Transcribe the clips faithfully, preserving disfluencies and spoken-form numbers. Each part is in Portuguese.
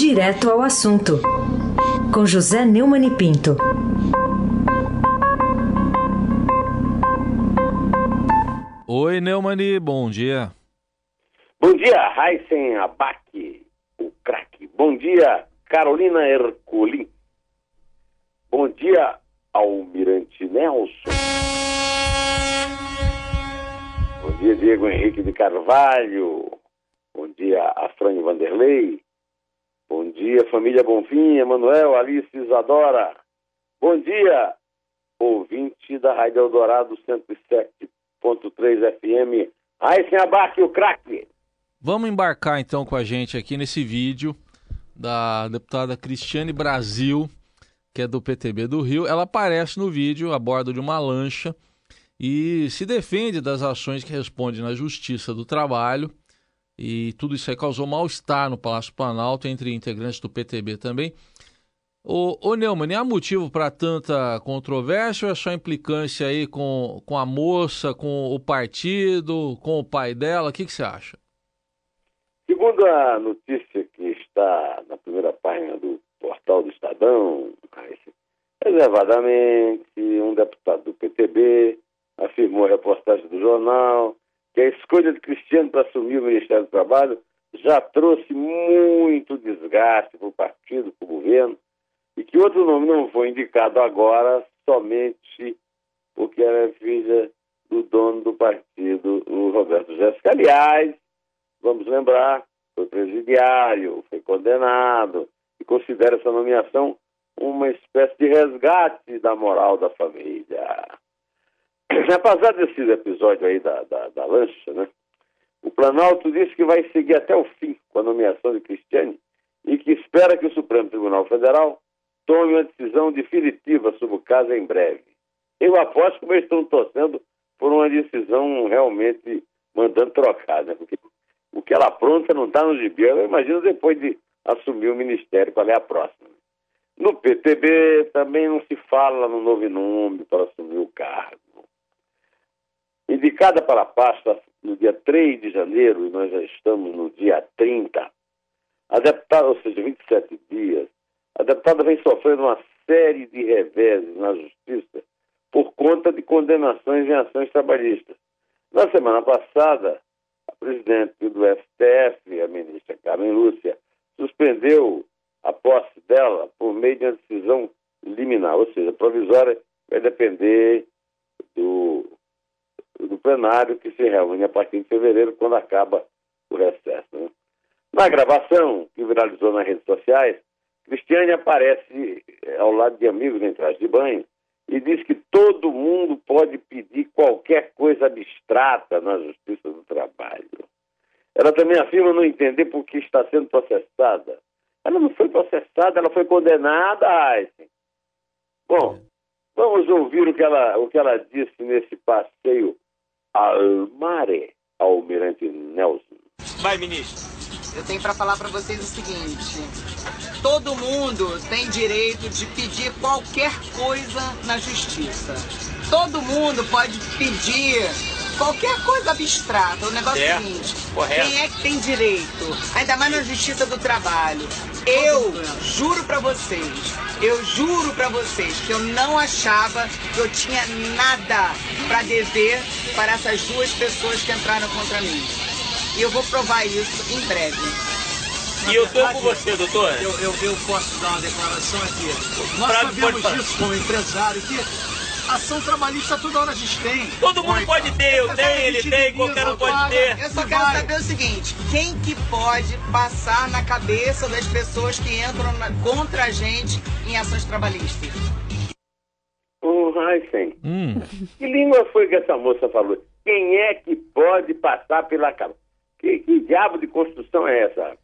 Direto ao assunto, com José Neumann Pinto. Oi, Neumann, bom dia. Bom dia, Heisen Abac, o craque. Bom dia, Carolina Ercolin. Bom dia, Almirante Nelson. Bom dia, Diego Henrique de Carvalho. Bom dia, Afrânio Vanderlei. Bom dia, família Bonfim, Emanuel, Alice, Isadora. Bom dia, ouvinte da Rádio Eldorado cento e sete ponto três F M. Heisen Abac, o craque. Vamos embarcar então com a gente aqui nesse vídeo da deputada Cristiane Brasil, que é do P T B do Rio. Ela aparece no vídeo a bordo de uma lancha e se defende das ações que responde na Justiça do Trabalho. E tudo isso aí causou mal-estar no Palácio Planalto, entre integrantes do P T B também. Ô, ô Neumann, há motivo para tanta controvérsia ou é só implicância aí com, com a moça, com o partido, com o pai dela? O que, que você acha? Segundo a notícia que está na primeira página do portal do Estadão, reservadamente, um deputado do P T B afirmou a reportagem do jornal que a escolha de Cristiane para assumir o Ministério do Trabalho já trouxe muito desgaste para o partido, para o governo, e que outro nome não foi indicado agora somente porque ela é filha do dono do partido, o Roberto Jefferson. Aliás, vamos lembrar, foi presidiário, foi condenado, e considera essa nomeação uma espécie de resgate da moral da família. Apesar desse episódio aí da, da, da lancha, né, o Planalto disse que vai seguir até o fim com a nomeação de Cristiane e que espera que o Supremo Tribunal Federal tome uma decisão definitiva sobre o caso em breve. Eu aposto que eles estão torcendo por uma decisão realmente mandando trocar, né, porque o que ela apronta não está no gibi. Eu imagino depois de assumir o ministério, qual é a próxima. No P T B também não se fala no novo nome para assumir o cargo. Indicada para a pasta no dia três de janeiro, e nós já estamos no dia trinta, a deputada, ou seja, vinte e sete dias, a deputada vem sofrendo uma série de reveses na Justiça por conta de condenações em ações trabalhistas. Na semana passada, a presidente do S T F, a ministra Carmen Lúcia, suspendeu a posse dela por meio de uma decisão liminar, ou seja, provisória, vai depender do... do plenário que se reúne a partir de fevereiro, quando acaba o recesso. Né? Na gravação, que viralizou nas redes sociais, Cristiane aparece ao lado de amigos em traje de banho e diz que todo mundo pode pedir qualquer coisa abstrata na Justiça do Trabalho. Ela também afirma não entender por que está sendo processada. Ela não foi processada, ela foi condenada. Ai, bom, vamos ouvir o que ela, o que ela disse nesse passeio Al Mare, Almirante Nelson. Vai, ministro. Eu tenho para falar para vocês o seguinte: todo mundo tem direito de pedir qualquer coisa na Justiça. Todo mundo pode pedir qualquer coisa abstrata. O negócio é o seguinte: correto. Quem é que tem direito? Ainda mais na Justiça do Trabalho. Eu juro para vocês. Eu juro para vocês que eu não achava que eu tinha nada para dever para essas duas pessoas que entraram contra mim. E eu vou provar isso em breve. Na e verdade, eu tô com você, doutor. Eu, eu, eu posso dar uma declaração aqui. Nós Prado sabemos disso como empresário, que ação trabalhista toda hora a gente tem. Todo mundo Oita. pode ter, eu tenho, ele tem, qualquer um pode ter. Eu só quero vai. saber o seguinte: quem que pode passar na cabeça das pessoas que entram na, contra a gente em ações trabalhistas? Ô, oh, Heisen, hum. que língua foi que essa moça falou? Quem é que pode passar pela cabeça? Que, que diabo de construção é essa?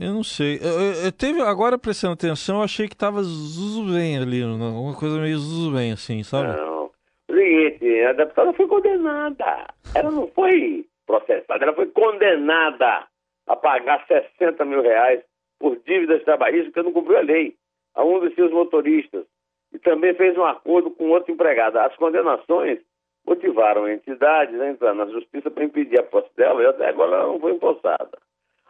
Eu não sei. Eu, eu, eu teve, agora prestando atenção, eu achei que tava zuzu bem ali, alguma coisa meio zuzu bem, assim, sabe? Não. Gente, a deputada foi condenada. Ela não foi processada, ela foi condenada a pagar sessenta mil reais por dívidas trabalhistas porque não cumpriu a lei, a um dos seus motoristas. E também fez um acordo com outro empregado. As condenações motivaram a entidade a entrar na Justiça para impedir a posse dela e até agora ela não foi empossada.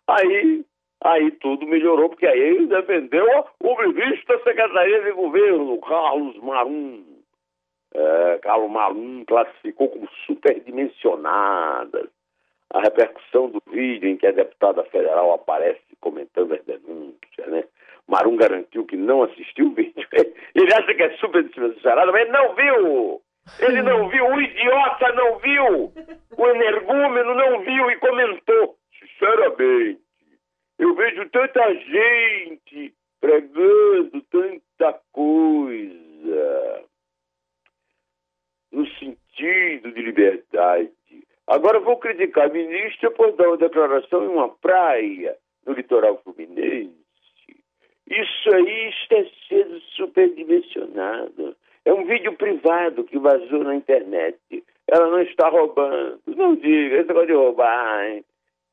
Aí Aí tudo melhorou, porque aí ele defendeu o ministro da Secretaria de Governo, Carlos Marum. É, Carlos Marum classificou como superdimensionada a repercussão do vídeo em que a deputada federal aparece comentando as denúncias, né? Marum garantiu que não assistiu o vídeo. Ele acha que é superdimensionada, mas ele não viu! Ele não viu, o idiota não viu, o energúmeno não viu e comentou. Sinceramente, eu vejo tanta gente pregando tanta coisa no sentido de liberdade. Agora vou criticar a ministra por dar uma declaração em uma praia no litoral fluminense. Isso aí está sendo superdimensionado. É um vídeo privado que vazou na internet. Ela não está roubando. Não diga, esse negócio de roubar, hein?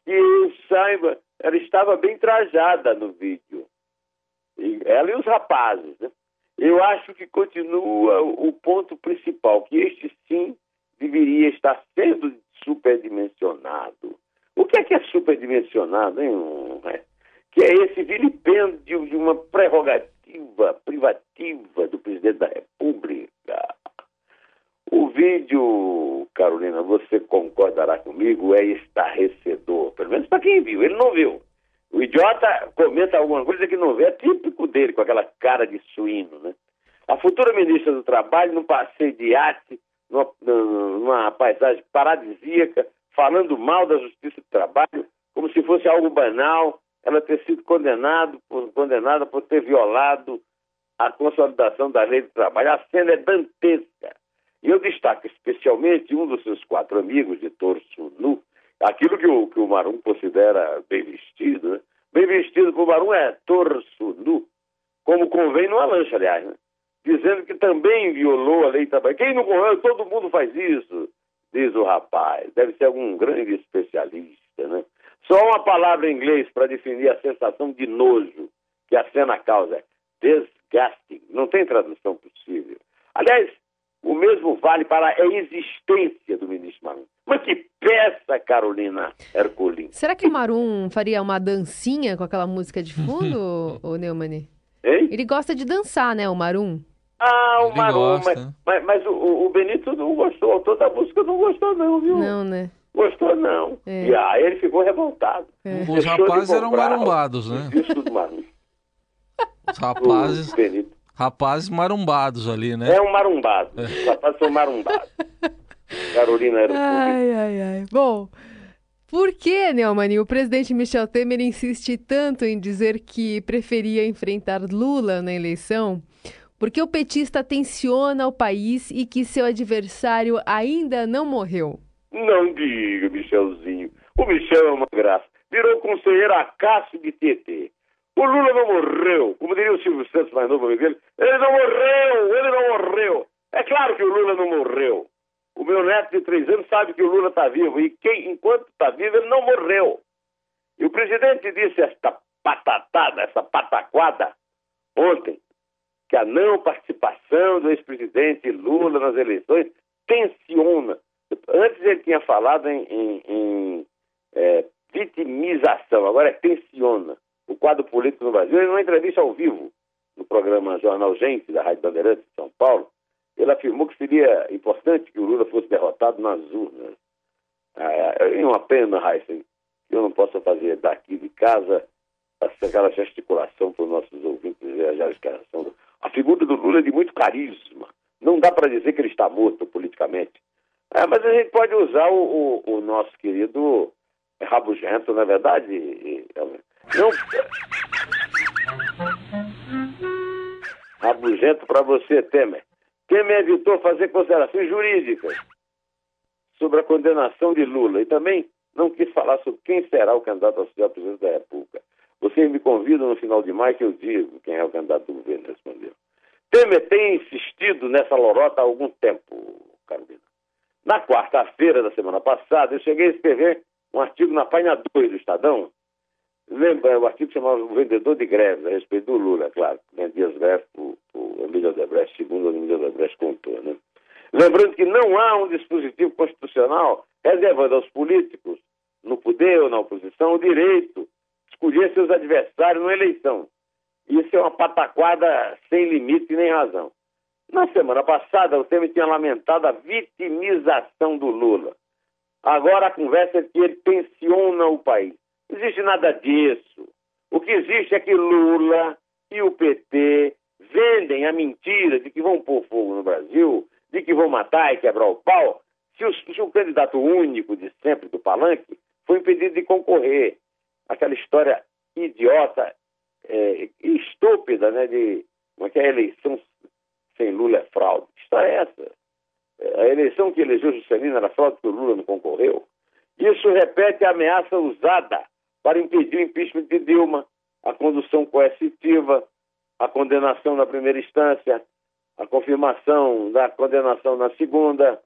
Que eu saiba, ela estava bem trajada no vídeo. Ela e os rapazes, né? Eu acho que continua o ponto principal, que este sim deveria estar sendo superdimensionado. O que é que é superdimensionado, hein? Que é esse vilipêndio de uma prerrogativa privativa do presidente da República. O vídeo, Carolina, você concordará comigo, é estarrecedor. Pelo menos para quem viu, ele não viu. O idiota comenta alguma coisa que não vê, é típico dele, com aquela cara de suíno, né? A futura ministra do Trabalho, num passeio de iate, numa, numa paisagem paradisíaca, falando mal da Justiça do Trabalho, como se fosse algo banal, ela ter sido condenado por, condenada por ter violado a consolidação da lei do trabalho. A cena é dantesca. E eu destaco especialmente um dos seus quatro amigos de torso nu, aquilo que o, que o Marum considera bem vestido, né? Bem vestido para o Marum é torso nu, como convém numa lancha, aliás, né? Dizendo que também violou a lei do trabalho. Quem não conhece, todo mundo faz isso, diz o rapaz. Deve ser algum grande especialista, né? Só uma palavra em inglês para definir a sensação de nojo que a cena causa. Disgusting. Não tem tradução possível. Aliás, o mesmo vale para a existência do ministro Marum. Mas que peça, Carolina Ercolin. Será que o Marum faria uma dancinha com aquela música de fundo, ô Neumann? Hein? Ele gosta de dançar, né, o Marum? Ah, o Ele Marum. Mas, mas, mas o, o Benito não gostou. O autor da música não gostou, não, viu? Não, né? Gostou, não. É. E aí ele ficou revoltado. É. Os rapazes eram marombados, né? Os rapazes, rapazes marombados ali, né? É um marumbado. É. Os rapazes são marombados. Carolina era ai, ai, ai. Bom, por que, Neumann, o presidente Michel Temer insiste tanto em dizer que preferia enfrentar Lula na eleição? Porque o petista tensiona o país e que seu adversário ainda não morreu. Não diga, Michelzinho. O Michel é uma graça. Virou conselheiro Acácio de Tietê. O Lula não morreu. Como diria o Silvio Santos mais novo dele, ele não morreu, ele não morreu. É claro que o Lula não morreu. O meu neto de três anos sabe que o Lula está vivo. E quem, enquanto está vivo, ele não morreu. E o presidente disse esta patatada, essa pataquada, ontem, que a não participação do ex-presidente Lula nas eleições tensiona. Antes ele tinha falado em, em, em é, vitimização, agora é tensiona o quadro político no Brasil. Em uma entrevista ao vivo no programa Jornal Gente, da Rádio Bandeirantes de São Paulo, ele afirmou que seria importante que o Lula fosse derrotado nas urnas. Ah, é uma pena, Heisen, que eu não possa fazer daqui de casa aquela gesticulação para os nossos ouvintes ver a gesticulação. A figura do Lula é de muito carisma. Não dá para dizer que ele está morto politicamente. É, mas a gente pode usar o, o, o nosso querido rabugento, na verdade. E, e, não... Rabugento para você, Temer. Temer evitou fazer considerações jurídicas sobre a condenação de Lula e também não quis falar sobre quem será o candidato a presidente da República. Vocês me convidam no final de maio que eu digo quem é o candidato do governo, respondeu. Temer tem insistido nessa lorota há algum tempo, Carolina. Na quarta-feira da semana passada, eu cheguei a escrever um artigo na página dois do Estadão. Lembra, o artigo chamava O Vendedor de Greves, a respeito do Lula, claro. Vendia as greves para o Emílio Odebrecht, segundo o Emílio Odebrecht contou, né? Lembrando que não há um dispositivo constitucional reservando aos políticos, no poder ou na oposição, o direito escolher seus adversários numa eleição. Isso é uma pataquada sem limite nem razão. Na semana passada, o Temer tinha lamentado a vitimização do Lula. Agora a conversa é que ele tensiona o país. Não existe nada disso. O que existe é que Lula e o P T vendem a mentira de que vão pôr fogo no Brasil, de que vão matar e quebrar o pau, se o, se o candidato único de sempre do palanque foi impedido de concorrer. Aquela história idiota e é, estúpida, né, de como é que a eleição sem Lula é fraude. Que história é essa? A eleição que elegeu Juscelino era fraude porque o Lula não concorreu. Isso repete a ameaça usada para impedir o impeachment de Dilma, a condução coercitiva, a condenação na primeira instância, a confirmação da condenação na segunda,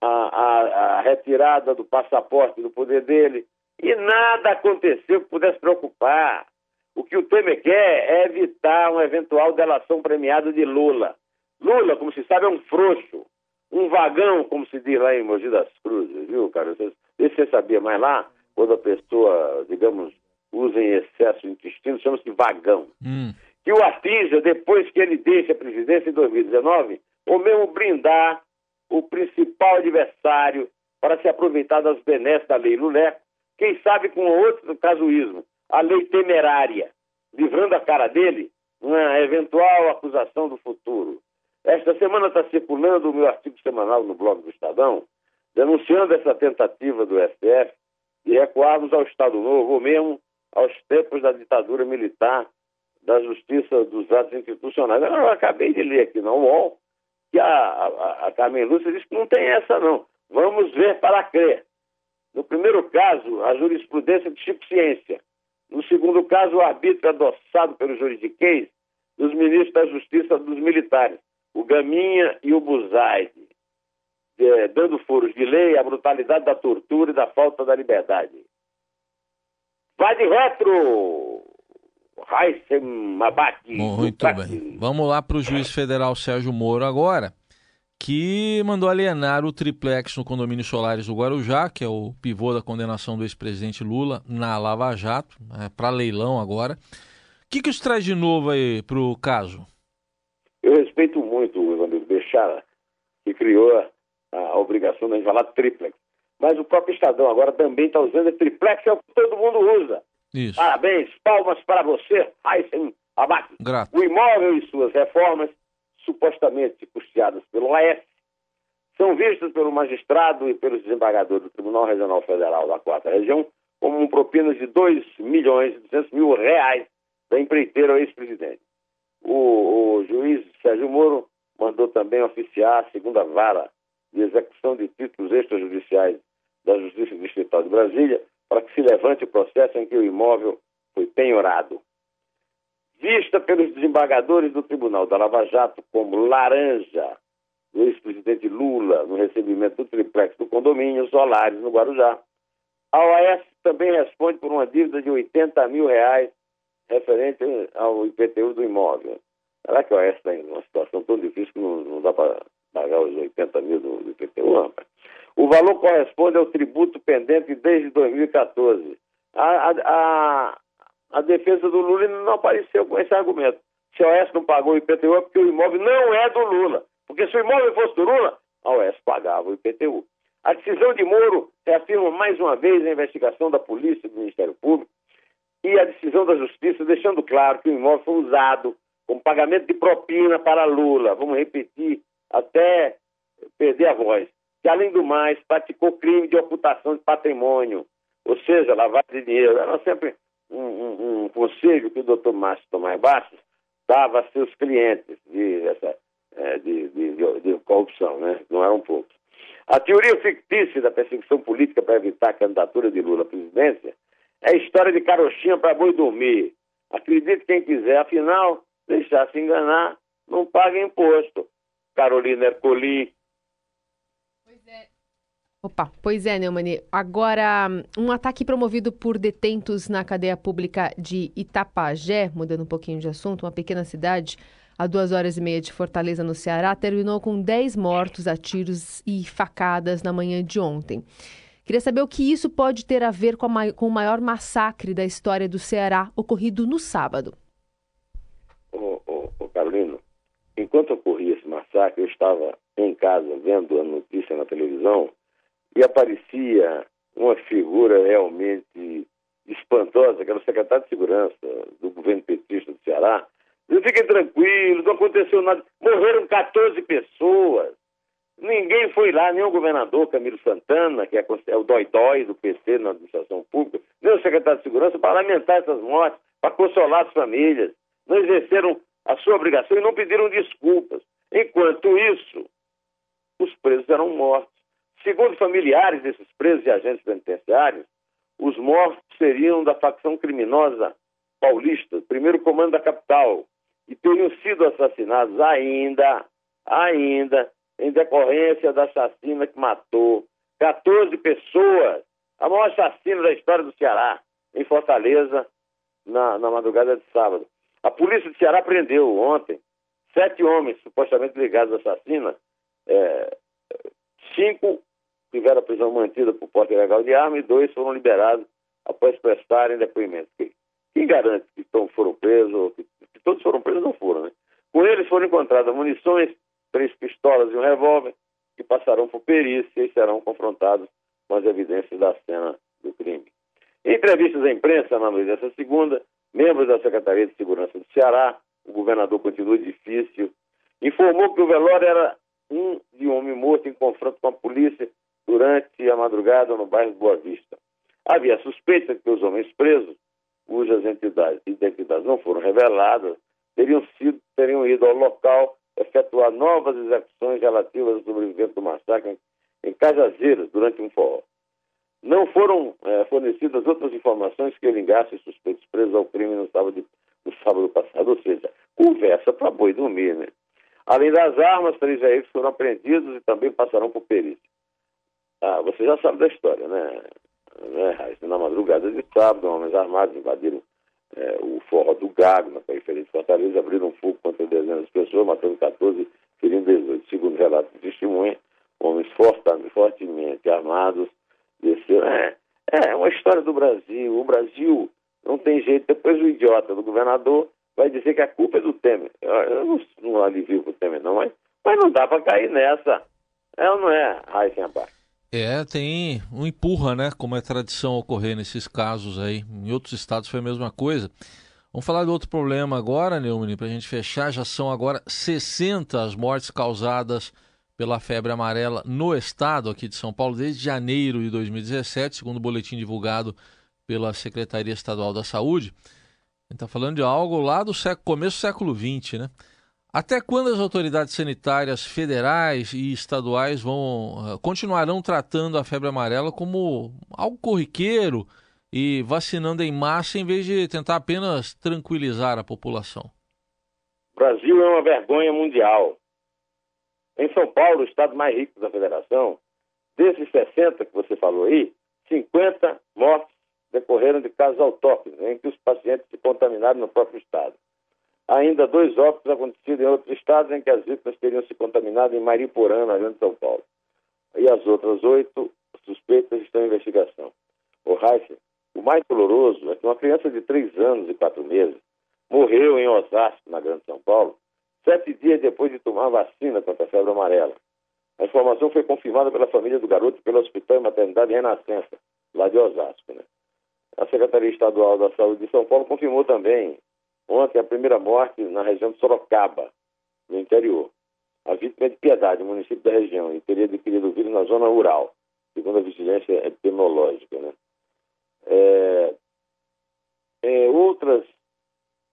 a, a, a retirada do passaporte do poder dele. E nada aconteceu que pudesse preocupar. O que o Temer quer é evitar uma eventual delação premiada de Lula. Lula, como se sabe, é um frouxo, um vagão, como se diz lá em Mogi das Cruzes, viu, cara? Esse você sabia, mas lá, quando a pessoa, digamos, usa em excesso o intestino, chama-se vagão. Hum. Que o atinja depois que ele deixa a presidência em dois mil e dezenove, ou mesmo brindar o principal adversário para se aproveitar das benesses da lei Luleco, quem sabe com outro casuísmo, a lei temerária, livrando a cara dele uma eventual acusação do futuro. Esta semana está circulando o meu artigo semanal no blog do Estadão, denunciando essa tentativa do S T F de recuarmos ao Estado Novo, ou mesmo aos tempos da ditadura militar, da justiça dos atos institucionais. Eu não acabei de ler aqui, não, UOL, que a, a, a Carmen Lúcia disse que não tem essa, não. Vamos ver para crer. No primeiro caso, a jurisprudência de Chico Ciência. No segundo caso, o arbítrio adoçado pelo juridiquês dos ministros da Justiça dos militares, o Gaminha e o Buzaide, é, dando furos de lei à brutalidade da tortura e da falta da liberdade. Vai de retro! Heisen Abac. Muito bem. Vamos lá para o juiz federal Sérgio Moro agora, que mandou alienar o triplex no Condomínio Solares do Guarujá, que é o pivô da condenação do ex-presidente Lula na Lava Jato, é, para leilão agora. O que, que isso traz de novo aí para o caso? Eu respeito muito o Evandro Bechara, que criou a, a obrigação de falar triplex. Mas o próprio Estadão agora também está usando triplex, é o que todo mundo usa. Isso. Parabéns, palmas para você, Heisen Abac. Grato. O imóvel e suas reformas, supostamente custeadas pelo O A S, são vistas pelo magistrado e pelos desembargadores do Tribunal Regional Federal da Quarta Região como um propina de dois milhões e duzentos mil reais da empreiteira ao ex-presidente. O, o juiz Sérgio Moro mandou também oficiar a segunda vara de execução de títulos extrajudiciais da Justiça Distrital de Brasília, para que se levante o processo em que o imóvel foi penhorado. Vista pelos desembargadores do Tribunal da Lava Jato como laranja do ex-presidente Lula no recebimento do triplex do condomínio Solares no Guarujá, a O A S também responde por uma dívida de oitenta mil reais referente ao I P T U do imóvel. Será que a O A S está em uma situação tão difícil que não, não dá para pagar os oitenta mil do, do I P T U, rapaz? O valor corresponde ao tributo pendente desde dois mil e quatorze. A, a, a, a defesa do Lula não apareceu com esse argumento. Se a O A S não pagou o I P T U é porque o imóvel não é do Lula. Porque se o imóvel fosse do Lula, a O A S pagava o I P T U. A decisão de Moro reafirma mais uma vez a investigação da polícia e do Ministério Público e a decisão da Justiça, deixando claro que o imóvel foi usado como pagamento de propina para Lula. Vamos repetir até perder a voz. Que, além do mais, praticou crime de ocultação de patrimônio, ou seja, lavagem de dinheiro. Era sempre um, um, um conselho que o doutor Márcio Tomás Bastos dava a seus clientes de, essa, é, de, de, de, de corrupção, né? Não eram poucos. A teoria fictícia da perseguição política para evitar a candidatura de Lula à presidência é história de carochinha para boi dormir. Acredite quem quiser, afinal, deixar-se enganar, não paga imposto. Carolina Ercolin. Opa, pois é, Neumann. Agora, um ataque promovido por detentos na cadeia pública de Itapajé, mudando um pouquinho de assunto, uma pequena cidade a duas horas e meia de Fortaleza, no Ceará, terminou com dez mortos a tiros e facadas na manhã de ontem. Queria saber o que isso pode ter a ver com, a mai- com o maior massacre da história do Ceará, ocorrido no sábado. Ô, ô, ô Carolina, enquanto ocorria esse massacre, eu estava em casa vendo a notícia na televisão e aparecia uma figura realmente espantosa, que era o secretário de Segurança do governo petista do Ceará. Fiquem tranquilos, não aconteceu nada. Morreram catorze pessoas. Ninguém foi lá, nem o governador Camilo Santana, que é o dói-dói do P C na administração pública, nem o secretário de Segurança, para lamentar essas mortes, para consolar as famílias. Não exerceram a sua obrigação e não pediram desculpas. Enquanto isso, os presos eram mortos. Segundo familiares desses presos e agentes penitenciários, os mortos seriam da facção criminosa paulista, Primeiro Comando da Capital, e teriam sido assassinados ainda, ainda, em decorrência da chacina que matou catorze pessoas, a maior chacina da história do Ceará, em Fortaleza, na, na madrugada de sábado. A polícia do Ceará prendeu ontem sete homens supostamente ligados à chacina, é, cinco tiveram a prisão mantida por porte ilegal de arma e dois foram liberados após prestarem depoimento. Quem garante que todos foram presos, que todos foram presos não foram, né? Com eles foram encontradas munições, três pistolas e um revólver, que passarão por perícia e serão confrontados com as evidências da cena do crime. Em entrevistas à imprensa, na noite dessa segunda, membros da Secretaria de Segurança do Ceará, o governador continua difícil, informou que o velório era um de um homem morto em confronto com a polícia durante a madrugada no bairro Boa Vista. Havia suspeita de que os homens presos, cujas entidades, identidades não foram reveladas, teriam, sido, teriam ido ao local efetuar novas execuções relativas ao sobrevivente do massacre em, em Cajazeiras durante um forró. Não foram é, fornecidas outras informações que ligassem suspeitos presos ao crime no sábado, no sábado passado, ou seja, conversa para boi dormir, né? Além das armas, três veículos foram apreendidos e também passarão por perícia. Ah, você já sabe da história, né? Na madrugada de sábado, homens armados invadiram é, o forró do Gago, na periferia de Fortaleza, abriram fogo contra dezenas de pessoas, matando catorze, ferindo dezoito. Segundo relatos de testemunha, homens fortemente armados desceram. É, é uma história do Brasil. O Brasil não tem jeito. Depois o idiota do governador vai dizer que a culpa é do Temer. Eu não, não alivio para o Temer, não, mas, mas não dá para cair nessa. É ou não é, Heisen Abac? É, tem um empurra, né? Como é tradição ocorrer nesses casos aí. Em outros estados foi a mesma coisa. Vamos falar de outro problema agora, Neumann, para a gente fechar. Já são agora sessenta as mortes causadas pela febre amarela no estado aqui de São Paulo desde janeiro de dois mil e dezessete, segundo o boletim divulgado pela Secretaria Estadual da Saúde. A gente está falando de algo lá do século, começo do século vinte, né? Até quando as autoridades sanitárias federais e estaduais vão continuarão tratando a febre amarela como algo corriqueiro e vacinando em massa em vez de tentar apenas tranquilizar a população? O Brasil é uma vergonha mundial. Em São Paulo, o estado mais rico da federação, desses sessenta que você falou aí, cinquenta mortes decorreram de casos autóctones, em que os pacientes se contaminaram no próprio estado. Ainda dois óbitos acontecidos em outros estados em que as vítimas teriam se contaminado em Mariporã, na Grande São Paulo. E as outras oito suspeitas estão em investigação. O Heisen, o mais doloroso é que uma criança de três anos e quatro meses morreu em Osasco, na Grande São Paulo, sete dias depois de tomar vacina contra a febre amarela. A informação foi confirmada pela família do garoto pelo Hospital e Maternidade Renascença, lá de Osasco, né? A Secretaria Estadual da Saúde de São Paulo confirmou também ontem a primeira morte na região de Sorocaba, no interior. A vítima é de Piedade, município da região, e teria adquirido o vírus na zona rural, segundo a vigilância epidemiológica, né? É, é, outras,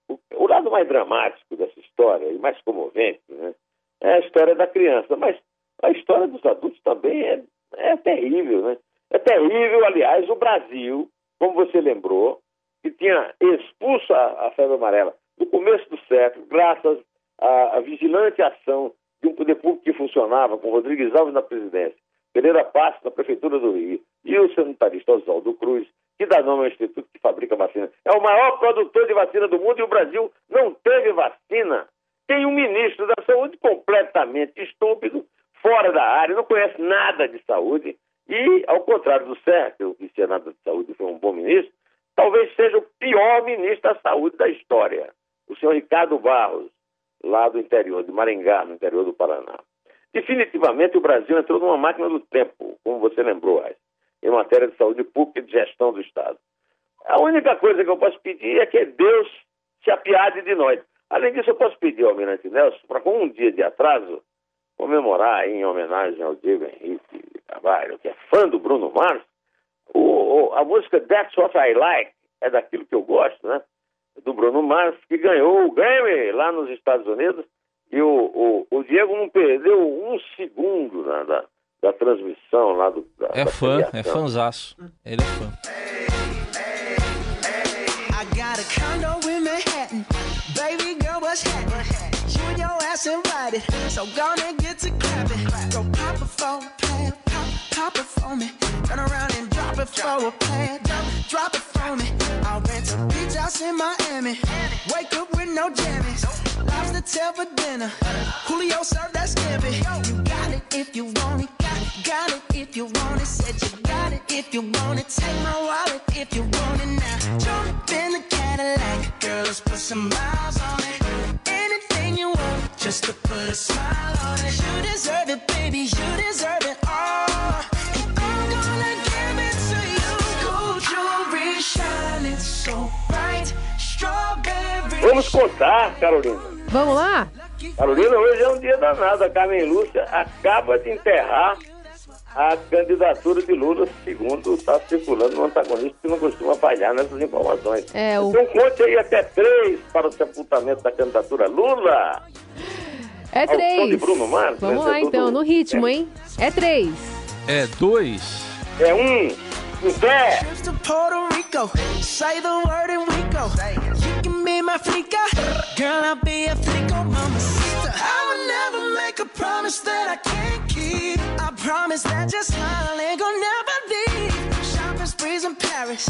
o, o lado mais dramático dessa história, e mais comovente, né, é a história da criança, mas a história dos adultos também é, é terrível, né? É terrível, aliás, o Brasil, como você lembrou, que tinha expulso a, a febre amarela no começo do século, graças à, à vigilante ação de um poder público que funcionava, com Rodrigues Alves na presidência, Pereira Passos na Prefeitura do Rio, e o sanitarista Oswaldo Cruz, que dá nome ao instituto que fabrica vacina. É o maior produtor de vacina do mundo e o Brasil não teve vacina. Tem um ministro da saúde completamente estúpido, fora da área, não conhece nada de saúde, E, ao contrário do Sérgio, que tinha nada de saúde foi um bom ministro, talvez seja o pior ministro da saúde da história, o senhor Ricardo Barros, lá do interior, de Maringá, no interior do Paraná. Definitivamente, o Brasil entrou numa máquina do tempo, como você lembrou, Ais, em matéria de saúde pública e de gestão do Estado. A única coisa que eu posso pedir é que Deus se apiade de nós. Além disso, eu posso pedir ao Almirante Nelson, para com um dia de atraso, comemorar em homenagem ao Diego Henrique de Carvalho, que é fã do Bruno Mars, o, o, a música That's What I Like, é daquilo que eu gosto, né? Do Bruno Mars, que ganhou o Grammy lá nos Estados Unidos, e o, o, o Diego não perdeu um segundo na, da, da transmissão lá do... Da, é da fã, criação. É fãzaço. Ele é fã. I got a condo in Manhattan. Baby girl, what's happening? You and your ass invited, so gonna get to clapping. Go pop it for a plan, pop, pop it for me. Turn around and drop it for a plan, drop, drop it for me. I'll rent a beach house in Miami, wake up with no jammies. Lobster tail for dinner, Julio served that scampi. You got it if you want it, got, got it if you want it. Said you got it if you want it, take my wallet if you want it now. Jump in the Cadillac, girl, let's put some miles on it. Anything you want, just to put a smile on it. You deserve it, baby, you deserve it all. And I'm gonna give it to you. Gold jewelry shining so bright, strawberry. Vamos contar, Carolina. Vamos lá? Carolina, hoje é um dia danado. A Carmen Lúcia acaba de enterrar a candidatura de Lula, segundo está circulando um antagonista que não costuma falhar nessas informações. É, o... Então conte aí até três para o sepultamento da candidatura Lula. É três. Ao som de Bruno Mars. Vamos lá então, no ritmo, hein? É três. É dois. É um. Um pé. I promise that your smile ain't gonna never leave. Shopping sprees in Paris,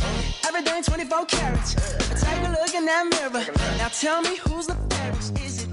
everything twenty-four carats. Take a look in that mirror. Now tell me who's the fairest? Is it?